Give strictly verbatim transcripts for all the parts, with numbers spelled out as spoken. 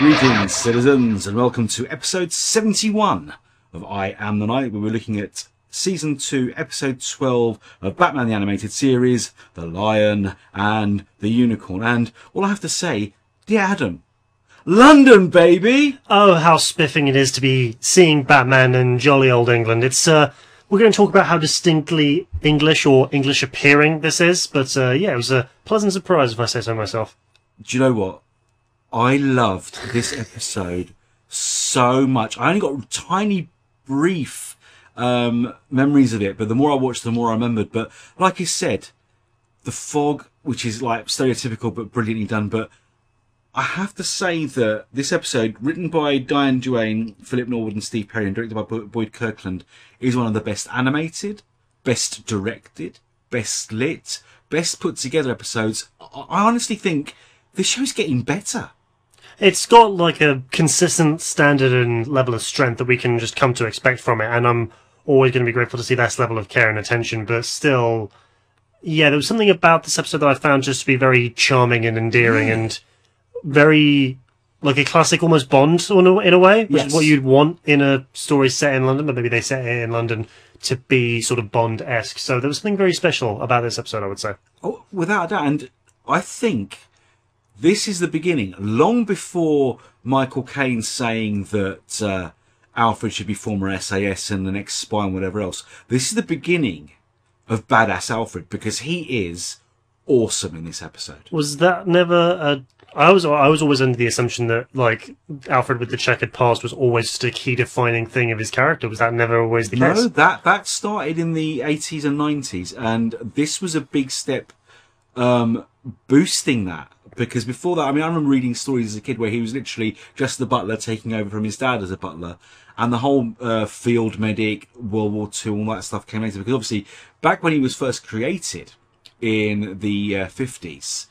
Greetings, citizens, and welcome to episode seventy-one of I Am The Night, where we're looking at season two, episode twelve of Batman the Animated Series, The Lion and the Unicorn. And all I have to say, dear Adam, London, baby! Oh, how spiffing it is to be seeing Batman in jolly old England. It's, uh, we're going to talk about how distinctly English or English appearing this is, but, uh, yeah, it was a pleasant surprise if I say so myself. Do you know what? I loved this episode so much. I only got tiny, brief um, memories of it, but the more I watched, the more I remembered. But like you said, the fog, which is like stereotypical but brilliantly done. But I have to say that this episode, written by Diane Duane, Philip Norwood and Steve Perry, and directed by Boyd Kirkland, is one of the best animated, best directed, best lit, best put together episodes. I honestly think this show's getting better. It's got like a consistent standard and level of strength that we can just come to expect from it, and I'm always going to be grateful to see that level of care and attention. But still, yeah, there was something about this episode that I found just to be very charming and endearing, yeah, and very like a classic almost Bond in a way, which yes, is what you'd want in a story set in London, but maybe they set it in London to be sort of Bond-esque. So there was something very special about this episode, I would say. Oh, without a doubt. And I think this is the beginning, long before Michael Caine saying that uh, Alfred should be former S A S and the next spy and whatever else. This is the beginning of badass Alfred, because he is awesome in this episode. Was that never a... I was, I was always under the assumption that, like, Alfred with the checkered past was always just a key defining thing of his character. Was that never always the case? No, that, that started in the eighties and nineties, and this was a big step um, boosting that. Because before that, I mean, I remember reading stories as a kid where he was literally just the butler taking over from his dad as a butler. And the whole uh, field medic, World War Two, all that stuff came later. Because obviously, back when he was first created in the uh, fifties,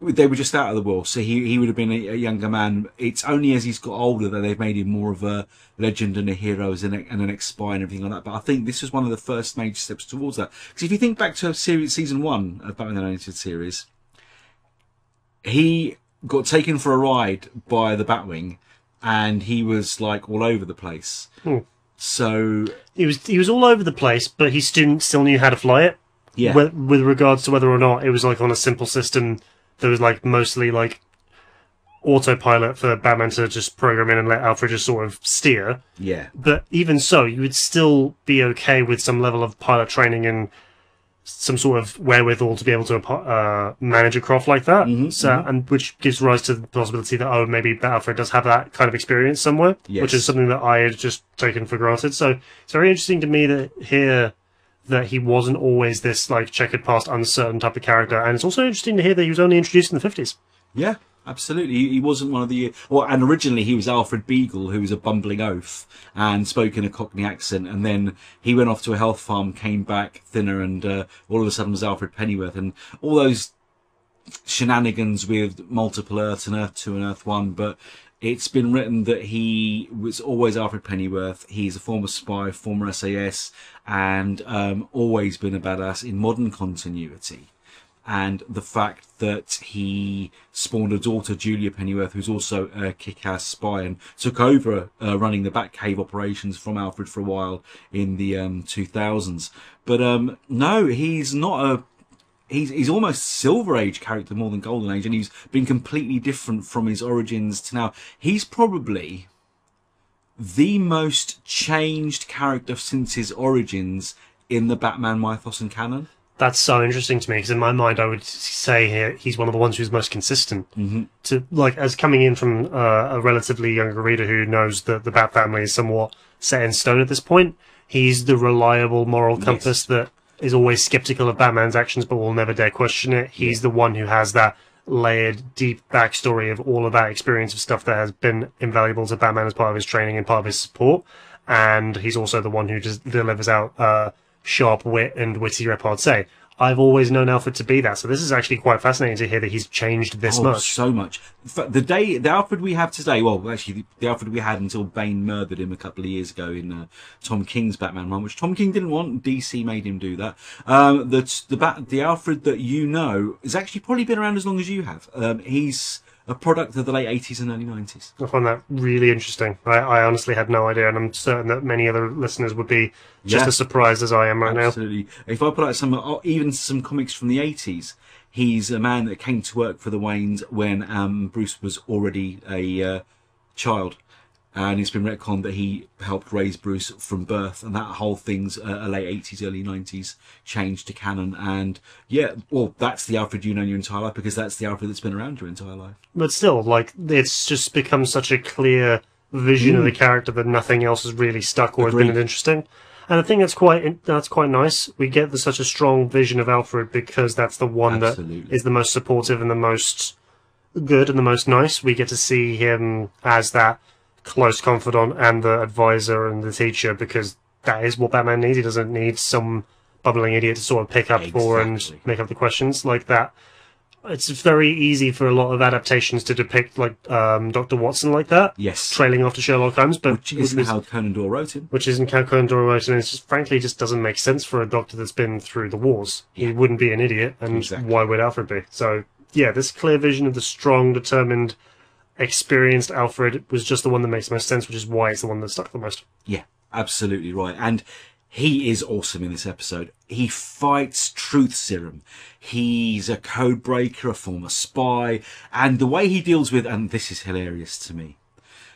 they were just out of the war. So he, he would have been a, a younger man. It's only as he's got older that they've made him more of a legend and a hero and, a, and an ex-spy and everything like that. But I think this was one of the first major steps towards that. Because if you think back to series, season one of Batman the Animated Series, he got taken for a ride by the Batwing, and he was like all over the place. Hmm. So he was he was all over the place, but his student still knew how to fly it. Yeah. With, with regards to whether or not it was like on a simple system that was like mostly like autopilot for Batman to just program in and let Alfred just sort of steer. Yeah. But even so, you would still be okay with some level of pilot training and some sort of wherewithal to be able to uh, manage a craft like that, mm-hmm, so mm-hmm. and which gives rise to the possibility that, oh, maybe Alfred does have that kind of experience somewhere, yes, which is something that I had just taken for granted. So it's very interesting to me that here that he wasn't always this like checkered past, uncertain type of character, and it's also interesting to hear that he was only introduced in the fifties. Yeah, absolutely. He wasn't one of the... Well, and originally he was Alfred Beagle, who was a bumbling oaf and spoke in a Cockney accent. And then he went off to a health farm, came back thinner, and uh, all of a sudden was Alfred Pennyworth. And all those shenanigans with multiple Earths and Earth two and Earth one. But it's been written that he was always Alfred Pennyworth. He's a former spy, former S A S, and um, always been a badass in modern continuity. And the fact that he spawned a daughter, Julia Pennyworth, who's also a kick-ass spy, and took over uh, running the Batcave operations from Alfred for a while in the um, two thousands. But um, no, he's not a... He's, he's almost Silver Age character more than Golden Age, and he's been completely different from his origins to now. He's probably the most changed character since his origins in the Batman mythos and canon. That's so interesting to me, because in my mind, I would say here he's one of the ones who's most consistent. Mm-hmm. To like as coming in from uh, a relatively younger reader who knows that the Bat family is somewhat set in stone at this point, he's the reliable moral compass, yes, that is always skeptical of Batman's actions but will never dare question it. He's yeah. the one who has that layered, deep backstory of all of that experience of stuff that has been invaluable to Batman as part of his training and part of his support. And he's also the one who just delivers out... Uh, sharp wit and witty repartee. I've always known Alfred to be that, so this is actually quite fascinating to hear that he's changed this oh, much. So much. The day the Alfred we have today, well, actually the Alfred we had until Bane murdered him a couple of years ago in uh, Tom King's Batman run, which Tom King didn't want. D C made him do that. Um, the the, the Alfred that you know has actually probably been around as long as you have. Um, he's a product of the late eighties and early nineties. I find that really interesting. I, I honestly had no idea, and I'm certain that many other listeners would be just yeah. as surprised as I am right Absolutely. now. Absolutely. If I put out some, even some comics from the eighties, he's a man that came to work for the Waynes when um, Bruce was already a uh, child. And it's been retconned that he helped raise Bruce from birth, and that whole thing's a late eighties, early nineties change to canon. And yeah, well, that's the Alfred you know your entire life, because that's the Alfred that's been around your entire life. But still, like, it's just become such a clear vision mm. of the character that nothing else has really stuck or Agreed. has been interesting. And I think that's quite that's quite nice. We get the, such a strong vision of Alfred because that's the one Absolutely. that is the most supportive and the most good and the most nice. We get to see him as that close confidant and the advisor and the teacher, because that is what Batman needs. He doesn't need some bumbling idiot to sort of pick up exactly. for and make up the questions like that. It's very easy for a lot of adaptations to depict like um, Doctor Watson like that. Yes. Trailing after Sherlock Holmes. But which isn't was, how Conan Doyle wrote it. Which isn't how Conan Doyle wrote it. And it's just, frankly, just doesn't make sense for a doctor that's been through the wars. He yeah. wouldn't be an idiot, and exactly. why would Alfred be? So, yeah, this clear vision of the strong, determined, experienced Alfred was just the one that makes the most sense, which is why it's the one that stuck the most. Yeah, absolutely right. And he is awesome in this episode. He fights truth serum. He's a code breaker, a former spy, and the way he deals with, and this is hilarious to me,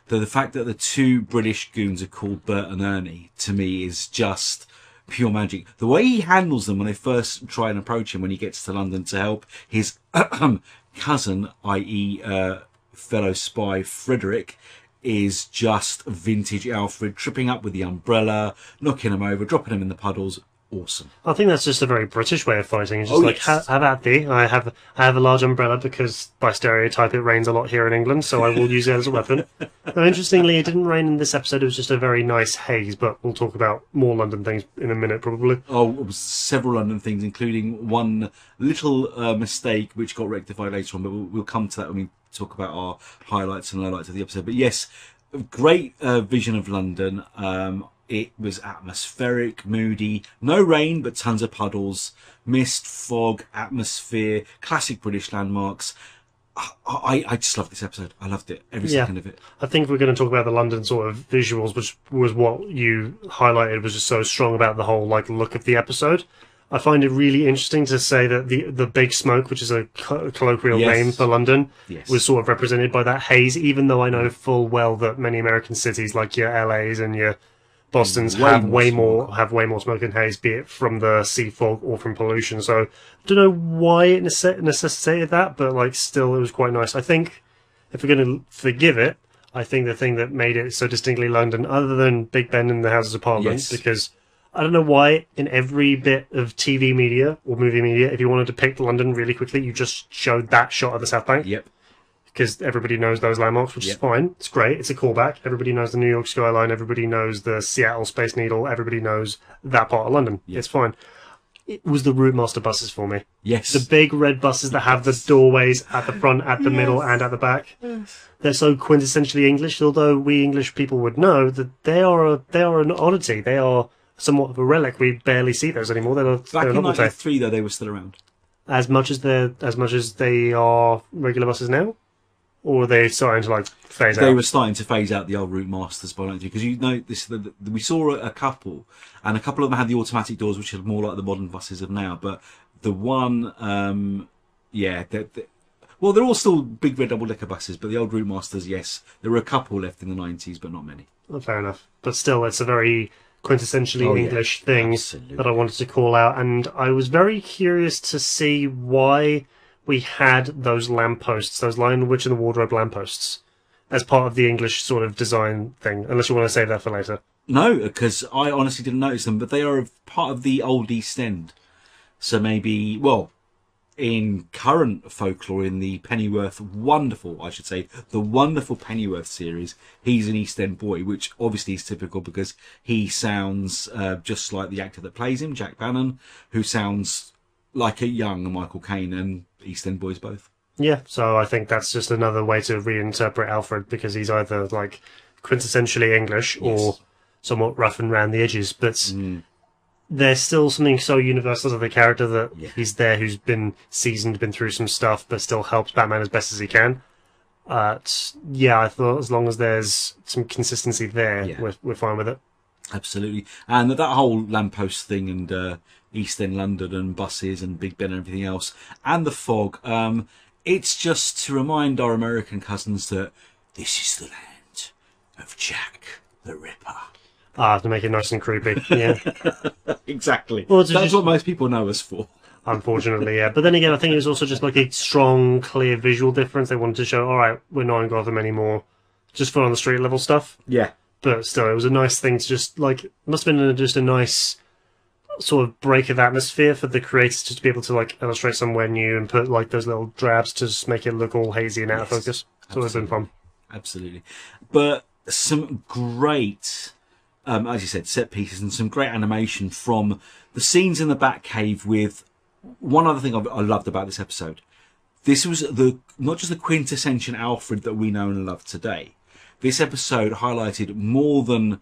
the, the fact that the two British goons are called Bert and Ernie, to me is just pure magic. The way he handles them when they first try and approach him when he gets to London to help his cousin, that is, uh, fellow spy Frederick, is just vintage Alfred, tripping up with the umbrella, knocking him over, dropping him in the puddles. Awesome. I think that's just a very British way of fighting. It's just oh, like, yes. have at thee. I have, I have a large umbrella because, by stereotype, it rains a lot here in England, so I will use it as a weapon. Now, interestingly, it didn't rain in this episode. It was just a very nice haze, but we'll talk about more London things in a minute, probably. Oh, it was several London things, including one little uh, mistake which got rectified later on, but we'll, we'll come to that when we talk about our highlights and lowlights of the episode. But yes, great uh, vision of London. Um, it was atmospheric, moody, no rain, but tons of puddles, mist, fog, atmosphere, classic British landmarks. I, I, I just loved this episode. I loved it, every yeah. second of it. I think we're going to talk about the London sort of visuals, which was what you highlighted was just so strong about the whole like look of the episode. I find it really interesting to say that the the Big Smoke, which is a co colloquial yes. name for London, yes. was sort of represented by that haze, even though I know full well that many American cities, like your L A's and your Boston's, way have, more way more, have way more smoke and haze, be it from the sea fog or from pollution. So I don't know why it necess necessitated that, but like still it was quite nice. I think if we're going to forgive it, I think the thing that made it so distinctly London, other than Big Ben and the Houses of Parliament, yes. because I don't know why in every bit of T V media or movie media, if you wanted to depict London really quickly, you just showed that shot of the South Bank. Yep. Because everybody knows those landmarks, which yep. is fine. It's great. It's a callback. Everybody knows the New York skyline. Everybody knows the Seattle Space Needle. Everybody knows that part of London. Yep. It's fine. It was the Route Master buses for me. Yes. The big red buses that have the doorways at the front, at the yes. middle, and at the back. Yes. They're so quintessentially English, although we English people would know that they are a, they are an oddity. They are somewhat of a relic. We barely see those anymore. They're, Back they're in ninety-three, though, they were still around. As much as they as much as they are regular buses now, or are they starting to like phase they out. They were starting to phase out the old Route Masters by ninety-three, because you know this. The, the, we saw a, a couple, and a couple of them had the automatic doors, which are more like the modern buses of now. But the one, um, yeah, they're, they're, well, they're all still big red double decker buses, but the old Route Masters, yes, there were a couple left in the nineties, but not many. Well, fair enough, but still, it's a very quintessentially oh, English yeah. thing Absolutely. that I wanted to call out, and I was very curious to see why we had those lampposts, those Lion, Witch and the Wardrobe lampposts, as part of the English sort of design thing, unless you want to save that for later. No, because I honestly didn't notice them, but they are part of the old East End. So maybe, well, in current folklore, in the Pennyworth wonderful, I should say, the wonderful Pennyworth series, he's an East End boy, which obviously is typical because he sounds uh, just like the actor that plays him, Jack Bannon, who sounds like a young Michael Caine, and East End boys both. Yeah, so I think that's just another way to reinterpret Alfred, because he's either like quintessentially English yes. or somewhat rough and round the edges, but mm. there's still something so universal to the character that yeah. he's there, who's been seasoned, been through some stuff, but still helps Batman as best as he can. Uh, yeah, I thought as long as there's some consistency there, yeah. we're, we're fine with it. Absolutely. And that whole lamppost thing and uh, East End London and buses and Big Ben and everything else and the fog, um, it's just to remind our American cousins that this is the land of Jack the Ripper. Ah, to make it nice and creepy, yeah. Exactly. Well, that's just what most people know us for. Unfortunately, yeah. But then again, I think it was also just like a strong, clear visual difference. They wanted to show, all right, we're not in Gotham anymore. Just foot on the street level stuff. Yeah. But still, it was a nice thing to just, like, it must have been just a nice sort of break of atmosphere for the creators just to be able to, like, illustrate somewhere new and put, like, those little drabs to just make it look all hazy and out yes, of focus. It's always been fun. Absolutely. But some great... Um, as you said, set pieces and some great animation from the scenes in the Batcave. With one other thing I've, I loved about this episode, this was the not just the quintessential Alfred that we know and love today. This episode highlighted more than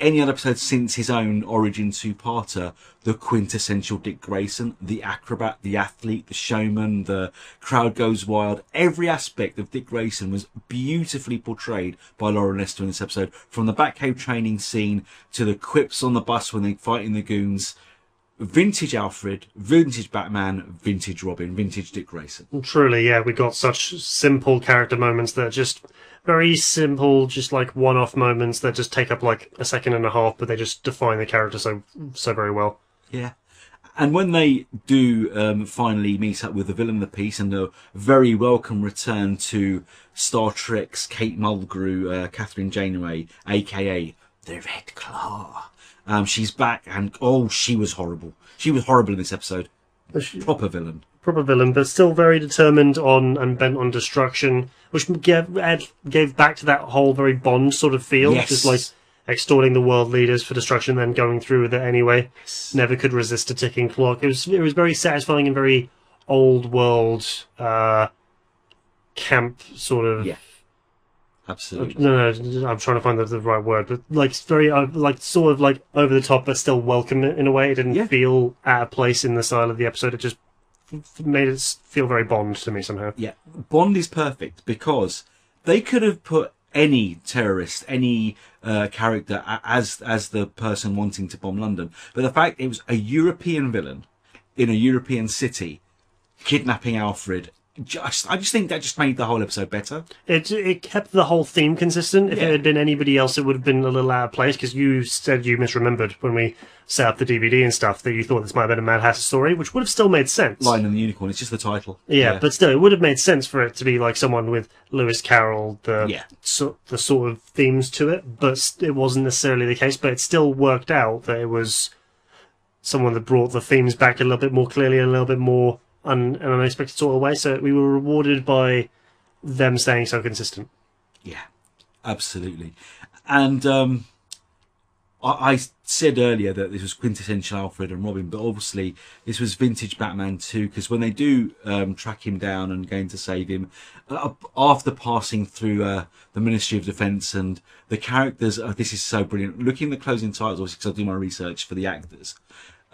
any other episode since his own origin two-parter, the quintessential Dick Grayson, the acrobat, the athlete, the showman, the crowd goes wild. Every aspect of Dick Grayson was beautifully portrayed by Lauren Lester in this episode, from the Batcave training scene to the quips on the bus when they're fighting the goons. Vintage Alfred, vintage Batman, vintage Robin, vintage Dick Grayson. Truly, yeah, we got such simple character moments that are just very simple, just like one-off moments that just take up like a second and a half, but they just define the character so so very well. Yeah, and when they do um, finally meet up with the villain of the piece, and a very welcome return to Star Trek's Kate Mulgrew, uh, Catherine Janeway, aka the Red Claw. Um, she's back, and oh, she was horrible. She was horrible in this episode. She, proper villain. Proper villain, but still very determined on and bent on destruction, which gave, gave back to that whole very Bond sort of feel. Yes. Just like extorting the world leaders for destruction, then going through with it anyway. Yes. Never could resist a ticking clock. It was it was very satisfying and very old world uh, camp sort of. Yeah. Absolutely. No, no, I'm trying to find the, the right word, but like very, uh, like sort of like over the top, but still welcome in a way. It didn't yeah. feel out of place in the style of the episode. It just made it feel very Bond to me somehow. Yeah, Bond is perfect because they could have put any terrorist, any uh, character as as the person wanting to bomb London, but the fact it was a European villain in a European city kidnapping Alfred. Just, I just think that just made the whole episode better. It it kept the whole theme consistent. If yeah. it had been anybody else, it would have been a little out of place, because you said you misremembered when we set up the D V D and stuff that you thought this might have been a Mad Hatter story, which would have still made sense. Lion and the Unicorn, it's just the title. Yeah, yeah, but still, it would have made sense for it to be like someone with Lewis Carroll, the, yeah. so, the sort of themes to it, but it wasn't necessarily the case, but it still worked out that it was someone that brought the themes back a little bit more clearly, a little bit more... an unexpected sort of way, so we were rewarded by them staying so consistent. Yeah, absolutely. And um, I, I said earlier that this was quintessential Alfred and Robin, but obviously this was vintage Batman too, because when they do um, track him down and going to save him, uh, after passing through uh, the Ministry of Defence and the characters, oh, this is so brilliant, looking at the closing titles, because I do my research for the actors,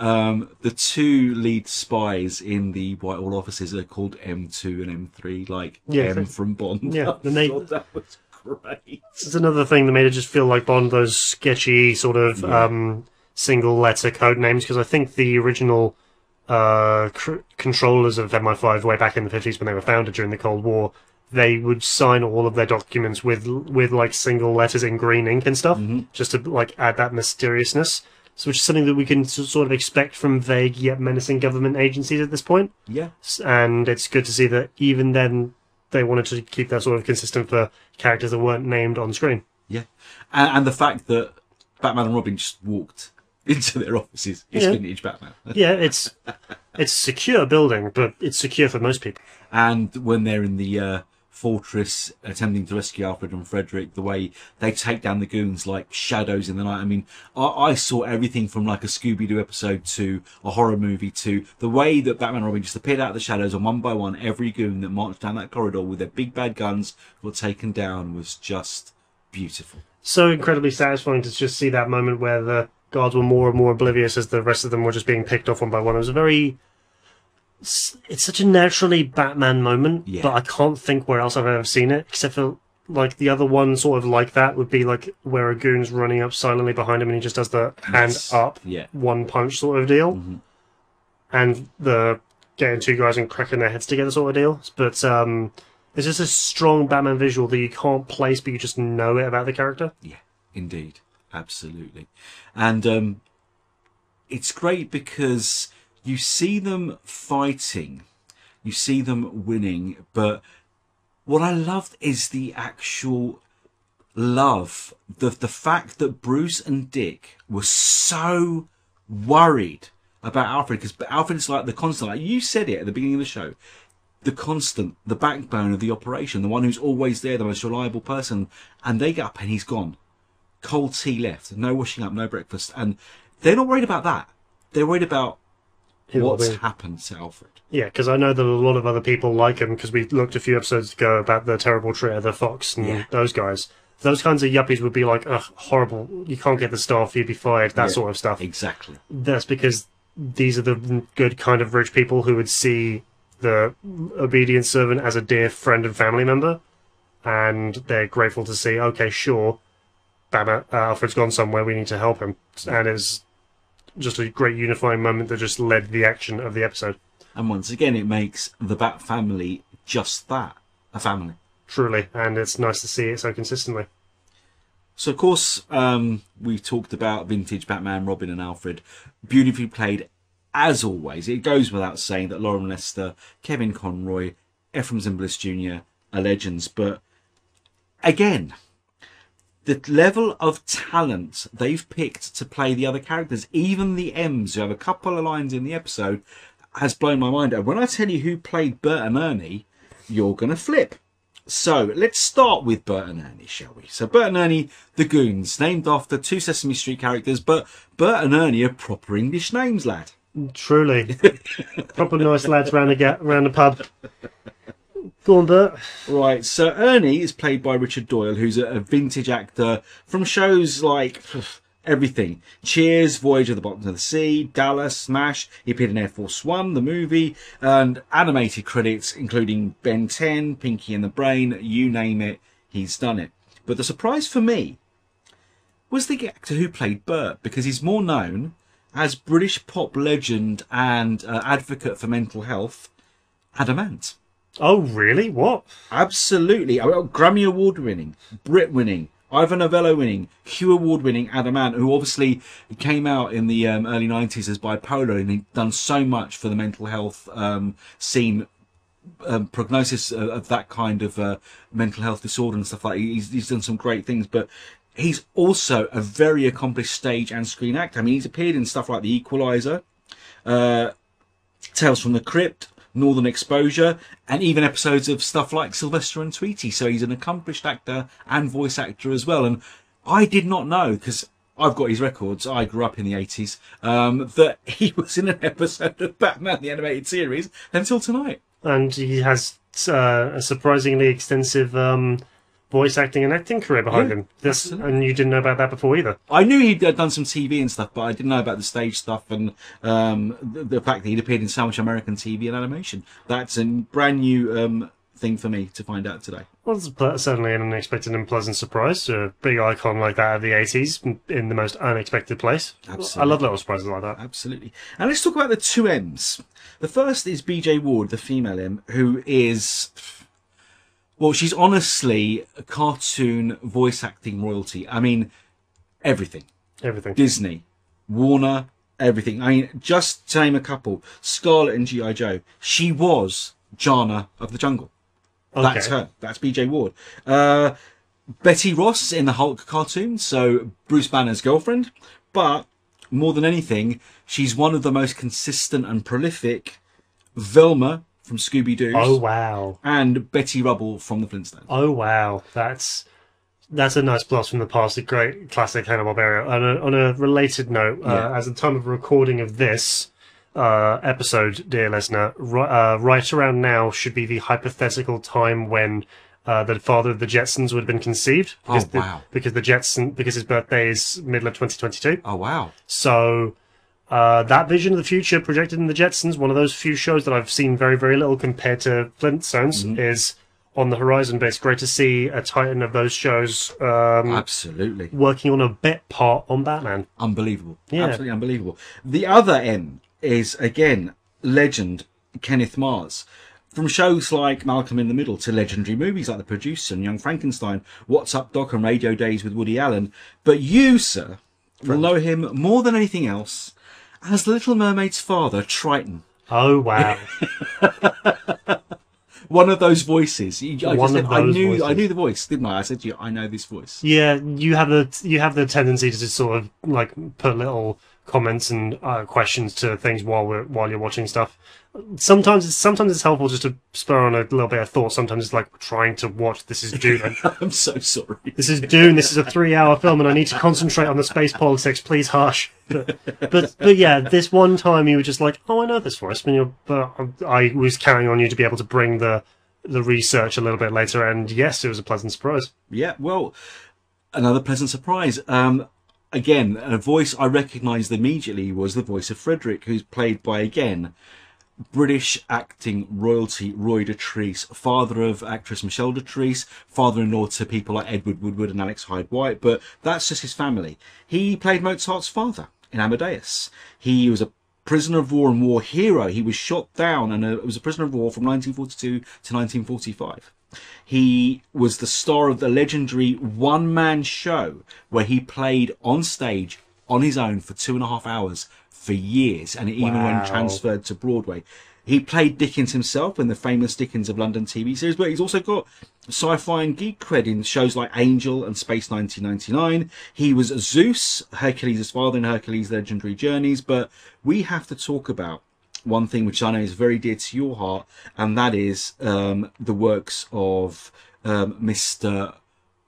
Um, the two lead spies in the Whitehall offices are called M two and M three, like yeah, M think, from Bond. Yeah, the name, that was great. It's another thing that made it just feel like Bond, those sketchy sort of yeah. um, single letter code names, because I think the original uh, cr controllers of M I five way back in the fifties when they were founded during the Cold War, they would sign all of their documents with, with like single letters in green ink and stuff, mm-hmm. just to like add that mysteriousness. So which is something that we can sort of expect from vague yet menacing government agencies at this point. Yeah. And it's good to see that even then they wanted to keep that sort of consistent for characters that weren't named on screen. Yeah. And, and the fact that Batman and Robin just walked into their offices is yeah. vintage Batman. Yeah, it's it's a secure building, but it's secure for most people. And when they're in the... Uh, fortress attempting to rescue Alfred and Frederick, the way they take down the goons like shadows in the night. I mean, I, I saw everything from like a Scooby-Doo episode to a horror movie to the way that Batman and Robin just appeared out of the shadows, and one by one every goon that marched down that corridor with their big bad guns were taken down was just beautiful. So incredibly satisfying to just see that moment where the guards were more and more oblivious as the rest of them were just being picked off one by one. It was a very it's such a naturally Batman moment, yeah. but I can't think where else I've ever seen it, except for, like, the other one sort of like that would be, like, where a goon's running up silently behind him and he just does the hand yes. up, yeah. one punch sort of deal. Mm-hmm. And the getting two guys and cracking their heads together sort of deal. But um, it's just a strong Batman visual that you can't place, but you just know it about the character. Yeah, indeed. Absolutely. And um, it's great because... you see them fighting, you see them winning, but what I loved is the actual love, the, the fact that Bruce and Dick were so worried about Alfred, because Alfred's like the constant, like you said it at the beginning of the show, the constant, the backbone of the operation, the one who's always there, the most reliable person, and they get up and he's gone. Cold tea left, no washing up, no breakfast, and they're not worried about that. They're worried about what's happened to Alfred. Yeah, because I know that a lot of other people like him, because we looked a few episodes ago about the terrible treat of the Fox and yeah. those guys. Those kinds of yuppies would be like, ugh, horrible, you can't get the staff, you'd be fired, that yeah, sort of stuff. Exactly. That's because these are the good kind of rich people who would see the obedient servant as a dear friend and family member, and they're grateful to see, okay, sure, bam, uh, Alfred's gone somewhere, we need to help him. And it's just a great unifying moment that just led the action of the episode. And once again, it makes the Bat family just that, a family. Truly, and it's nice to see it so consistently. So, of course, um, we've talked about vintage Batman, Robin and Alfred. Beautifully played, as always. It goes without saying that Lauren Lester, Kevin Conroy, Ephraim Zimbalist Junior are legends. But, again... the level of talent they've picked to play the other characters, even the M's who have a couple of lines in the episode, has blown my mind. And when I tell you who played Bert and Ernie, you're going to flip. So let's start with Bert and Ernie, shall we? So Bert and Ernie, the Goons, named after two Sesame Street characters, but Bert and Ernie are proper English names, lad. Truly. Proper nice lads round the, round the pub. Go on, Bert. Right, so Ernie is played by Richard Doyle, who's a, a vintage actor from shows like pff, everything. Cheers, Voyage of the Bottom of the Sea, Dallas, Smash. He appeared in Air Force One, the movie, and animated credits, including Ben ten, Pinky and the Brain, you name it, he's done it. But the surprise for me was the actor who played Bert, because he's more known as British pop legend and uh, advocate for mental health, Adam Ant. Oh, really? What? Absolutely. I mean, Grammy Award winning, Brit winning, Ivor Novello winning, Hugh Award winning Adam Ant, who obviously came out in the um, early nineties as bipolar and he'd done so much for the mental health um, scene, um, prognosis of, of that kind of uh, mental health disorder and stuff like that. He's, he's done some great things, but he's also a very accomplished stage and screen actor. I mean, he's appeared in stuff like The Equalizer, uh, Tales from the Crypt, Northern Exposure, and even episodes of stuff like Sylvester and Tweety. So he's an accomplished actor and voice actor as well. And I did not know, because I've got his records, I grew up in the eighties, um, that he was in an episode of Batman the Animated Series until tonight. And he has uh, a surprisingly extensive um, voice acting and acting career behind yeah, him. This, and you didn't know about that before either. I knew he'd done some T V and stuff, but I didn't know about the stage stuff and um, the, the fact that he'd appeared in so much American T V and animation. That's a brand new um, thing for me to find out today. Well, it's certainly an unexpected and pleasant surprise to a big icon like that of the eighties in the most unexpected place. Absolutely. I love little surprises like that. Absolutely. And let's talk about the two M's. The first is B J Ward, the female M, who is... well, she's honestly a cartoon voice acting royalty. I mean, everything. Everything. Disney, Warner, everything. I mean, just to name a couple. Scarlett and G I. Joe. She was Jana of the Jungle. Okay. That's her. That's B J Ward. Uh, Betty Ross in the Hulk cartoon, so Bruce Banner's girlfriend. But more than anything, she's one of the most consistent and prolific Velma from Scooby-Doo. Oh, wow. And Betty Rubble from the Flintstones. Oh, wow. That's that's a nice blast from the past, a great classic Hanna-Barbera. On a, on a related note, yeah. uh, as the time of recording of this uh, episode, dear listener, right, uh, right around now should be the hypothetical time when uh, the father of the Jetsons would have been conceived. Because oh, wow. The, because, the Jetson, because his birthday is middle of twenty twenty-two. Oh, wow. So... Uh, that vision of the future projected in The Jetsons, one of those few shows that I've seen very, very little compared to Flintstones, mm-hmm. is on the horizon, but it's great to see a titan of those shows um, absolutely working on a bit part on Batman. Unbelievable. Yeah. Absolutely unbelievable. The other end is, again, legend Kenneth Mars. From shows like Malcolm in the Middle to legendary movies like The Producer and Young Frankenstein, What's Up Doc and Radio Days with Woody Allen. But you, sir, will know him more than anything else as The Little Mermaid's father, Triton. Oh, wow. One of those voices. I, just said, I knew voices. I knew the voice, didn't I? I said to you, I know this voice. Yeah, you have the you have the tendency to just sort of like put little comments and uh, questions to things while we're while you're watching stuff. Sometimes it's sometimes it's helpful just to spur on a little bit of thought. Sometimes it's like trying to watch This Is Dune. I'm so sorry. This is Dune. This is a three-hour film, and I need to concentrate on the space politics. Please hush. But but but yeah, this one time you were just like, oh, I know this voice, and you're, but I was counting on you to be able to bring the the research a little bit later. And yes, it was a pleasant surprise. Yeah, well, another pleasant surprise. Um. Again, a voice I recognised immediately was the voice of Frederick, who's played by, again, British acting royalty Roy Dotrice, father of actress Michele Dotrice, father-in-law to people like Edward Woodward and Alex Hyde-White, but that's just his family. He played Mozart's father in Amadeus. He was a prisoner of war and war hero. He was shot down and uh, was a prisoner of war from nineteen forty-two to nineteen forty-five. He was the star of the legendary one-man show where he played on stage on his own for two and a half hours for years, and even wow. when transferred to Broadway. He played Dickens himself in the famous Dickens of London T V series, but he's also got sci-fi and geek cred in shows like Angel and Space nineteen ninety-nine. He was Zeus, Hercules' father in Hercules: The Legendary Journeys, but we have to talk about one thing which I know is very dear to your heart, and that is um the works of um Mister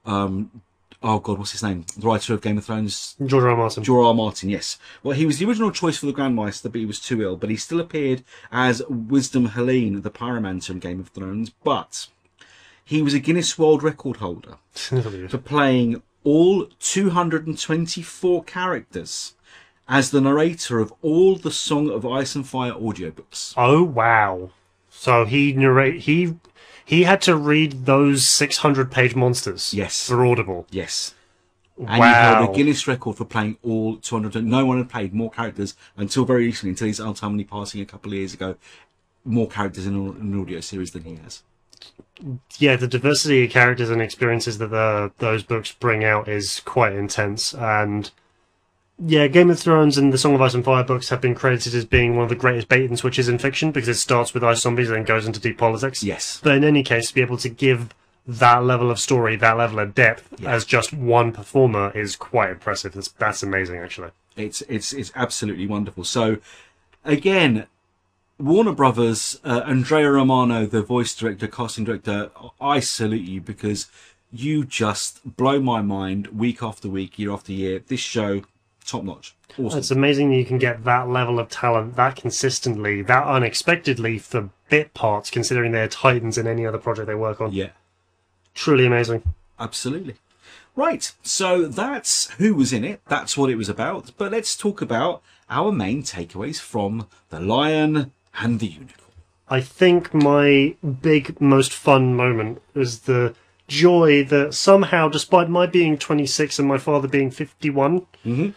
um oh god what's his name the writer of Game of Thrones, George R. R. Martin. George R. R. Martin, yes. Well, he was the original choice for the Grandmaster, but he was too ill, but he still appeared as Wisdom Helene, the pyromancer in Game of Thrones. But he was a Guinness World Record holder for playing all two hundred twenty-four characters as the narrator of all the Song of Ice and Fire audiobooks. Oh, wow. So he narrate he he had to read those six hundred page monsters. Yes. For Audible. Yes. And wow. he held a Guinness record for playing all two hundred. No one had played more characters until very recently, until his untimely passing a couple of years ago, more characters in an audio series than he has. Yeah, the diversity of characters and experiences that the, those books bring out is quite intense. And yeah, Game of Thrones and the Song of Ice and Fire books have been credited as being one of the greatest bait and switches in fiction, because it starts with ice zombies and then goes into deep politics. Yes. But in any case, to be able to give that level of story, that level of depth, yes. as just one performer is quite impressive. That's, that's amazing, actually. It's, it's, it's absolutely wonderful. So, again, Warner Brothers, uh, Andrea Romano, the voice director, casting director, I salute you, because you just blow my mind week after week, year after year. This show... top notch. Awesome. It's amazing that you can get that level of talent that consistently, that unexpectedly for bit parts, considering they're titans in any other project they work on. Yeah. Truly amazing. Absolutely. Right. So that's who was in it. That's what it was about. But let's talk about our main takeaways from The Lion and the Unicorn. I think my big, most fun moment was the joy that somehow, despite my being twenty-six and my father being fifty-one, mm-hmm.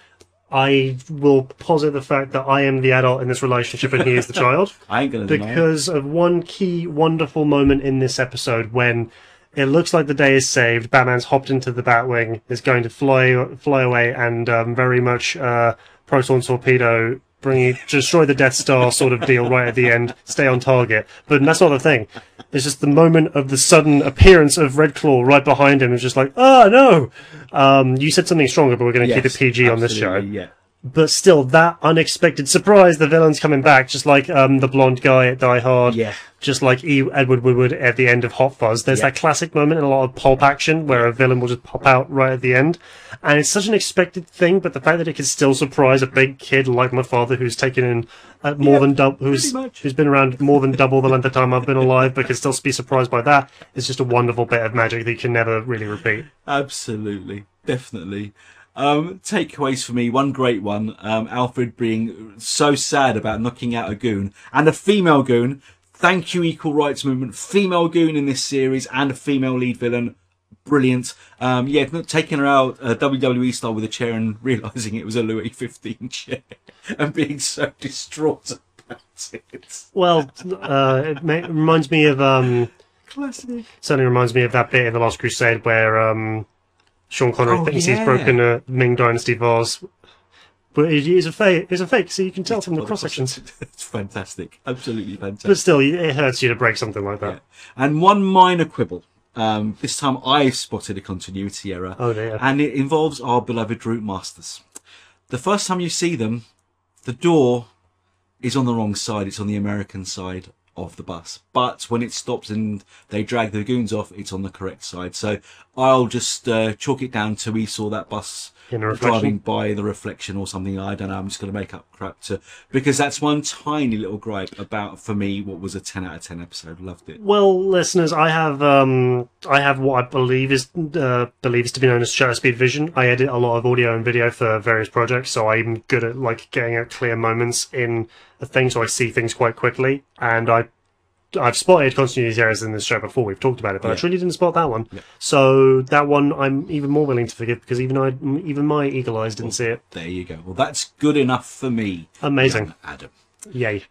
I will posit the fact that I am the adult in this relationship and he is the child. I ain't gonna because know. Of one key wonderful moment in this episode when it looks like the day is saved. Batman's hopped into the Batwing, is going to fly fly away, and um, very much uh, proton torpedo, bring destroy the Death Star sort of deal right at the end. Stay on target, but that's not the thing. It's just the moment of the sudden appearance of Red Claw right behind him. It's just like, oh, no. Um, you said something stronger, but we're going to yes, keep it P G on this show. Yeah. But still, that unexpected surprise, the villain's coming back, just like um, the blonde guy at Die Hard. Yeah. Just like e Edward Woodward at the end of Hot Fuzz. There's yeah. that classic moment in a lot of pulp action where a villain will just pop out right at the end. And it's such an expected thing, but the fact that it can still surprise a big kid like my father, who's taken in uh, more yeah, than double, who's, who's been around more than double the length of time I've been alive, but can still be surprised by that, is just a wonderful bit of magic that you can never really repeat. Absolutely. Definitely. Um, takeaways for me, one great one, um, Alfred being so sad about knocking out a goon, and a female goon. Thank you, Equal Rights Movement. Female goon in this series and a female lead villain. Brilliant. Um, yeah, taking her out uh, W W E style with a chair and realising it was a Louis the fifteenth chair and being so distraught about it. Well, uh, it may, reminds me of... Um, Classic. Certainly reminds me of that bit in The Last Crusade where... Um, Sean Connery oh, thinks yeah. he's broken a uh, Ming Dynasty vase, but it is a fake. It's a fake, so you can tell it's from the cross sections. It's fantastic, absolutely fantastic. But still, it hurts you to break something like that. Yeah. And one minor quibble. Um, this time, I spotted a continuity error. Oh dear! And it involves our beloved route masters. The first time you see them, the door is on the wrong side. It's on the American side of the bus, but when it stops and they drag the goons off, it's on the correct side. So I'll just uh, chalk it down to we saw that bus driving by the reflection or something. I don't know. I'm just going to make up crap to because that's one tiny little gripe about for me what was a ten out of ten episode. Loved it. Well, listeners, I have um I have what I believe is uh, believes to be known as shutter speed vision. I edit a lot of audio and video for various projects, so I'm good at like getting out clear moments in a thing, so I see things quite quickly, and I. I've spotted continuity errors in this show before. We've talked about it, but yeah. I truly didn't spot that one. Yeah. So that one I'm even more willing to forgive because even I, even my eagle eyes didn't well, see it. There you go. Well, that's good enough for me. Amazing. Adam. Yay.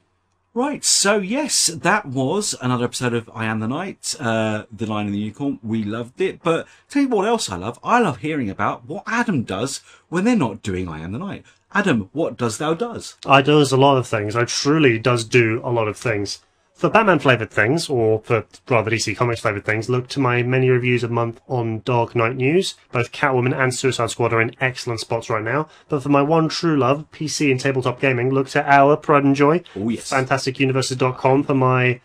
Right. So, yes, that was another episode of I Am The Night, uh, The Lion and the Unicorn. We loved it. But tell you what else I love. I love hearing about what Adam does when they're not doing I Am The Night. Adam, what does thou does? I does a lot of things. I truly does do a lot of things. For Batman-flavoured things, or for rather D C Comics-flavoured things, look to my many reviews a month on Dark Knight News. Both Catwoman and Suicide Squad are in excellent spots right now. But for my one true love, P C and tabletop gaming, look to our pride and joy, oh, yes. Fantastic Universes dot com, for my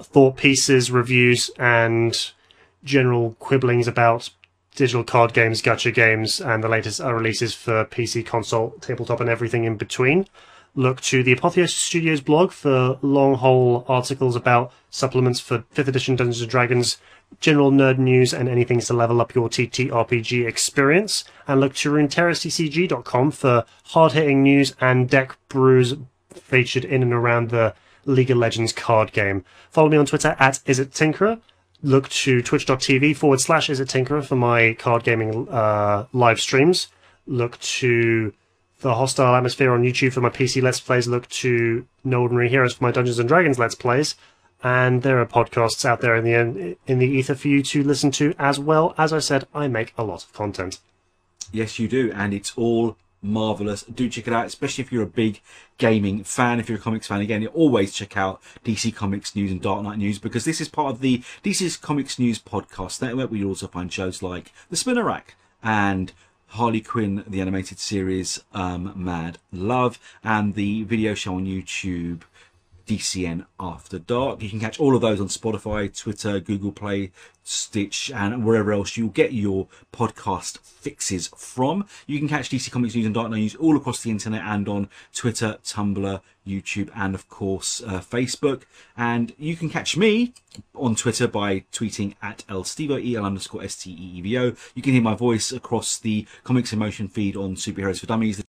thought pieces, reviews, and general quibblings about digital card games, gacha games, and the latest releases for P C, console, tabletop, and everything in between. Look to the Apotheos Studios blog for long-haul articles about supplements for fifth edition Dungeons and Dragons, general nerd news, and anything to level up your T T R P G experience. And look to Runeterra C C G dot com for hard-hitting news and deck brews featured in and around the League of Legends card game. Follow me on Twitter at IsItTinkerer. Look to Twitch.tv forward slash IsItTinkerer for my card gaming uh, live streams. Look to... The Hostile Atmosphere on YouTube for my P C Let's Plays. Look to No Ordinary Heroes for my Dungeons and Dragons Let's Plays. And there are podcasts out there in the in the ether for you to listen to as well. As I said, I make a lot of content. Yes, you do. And it's all marvellous. Do check it out, especially if you're a big gaming fan. If you're a comics fan, again, you always check out D C Comics News and Dark Knight News because this is part of the D C Comics News podcast network. We also find shows like The Spinner Rack and... Harley Quinn, the animated series, um, Mad Love, and the video show on YouTube, D C N After Dark. You can catch all of those on Spotify, Twitter, Google Play, Stitch, and wherever else you'll get your podcast fixes from. You can catch D C Comics News and Dark Knight News all across the internet and on Twitter, Tumblr, YouTube, and of course uh, Facebook. And you can catch me on Twitter by tweeting at elstevo, el underscore s t e e v o. You can hear my voice across the Comics in Motion feed on Superheroes for Dummies, the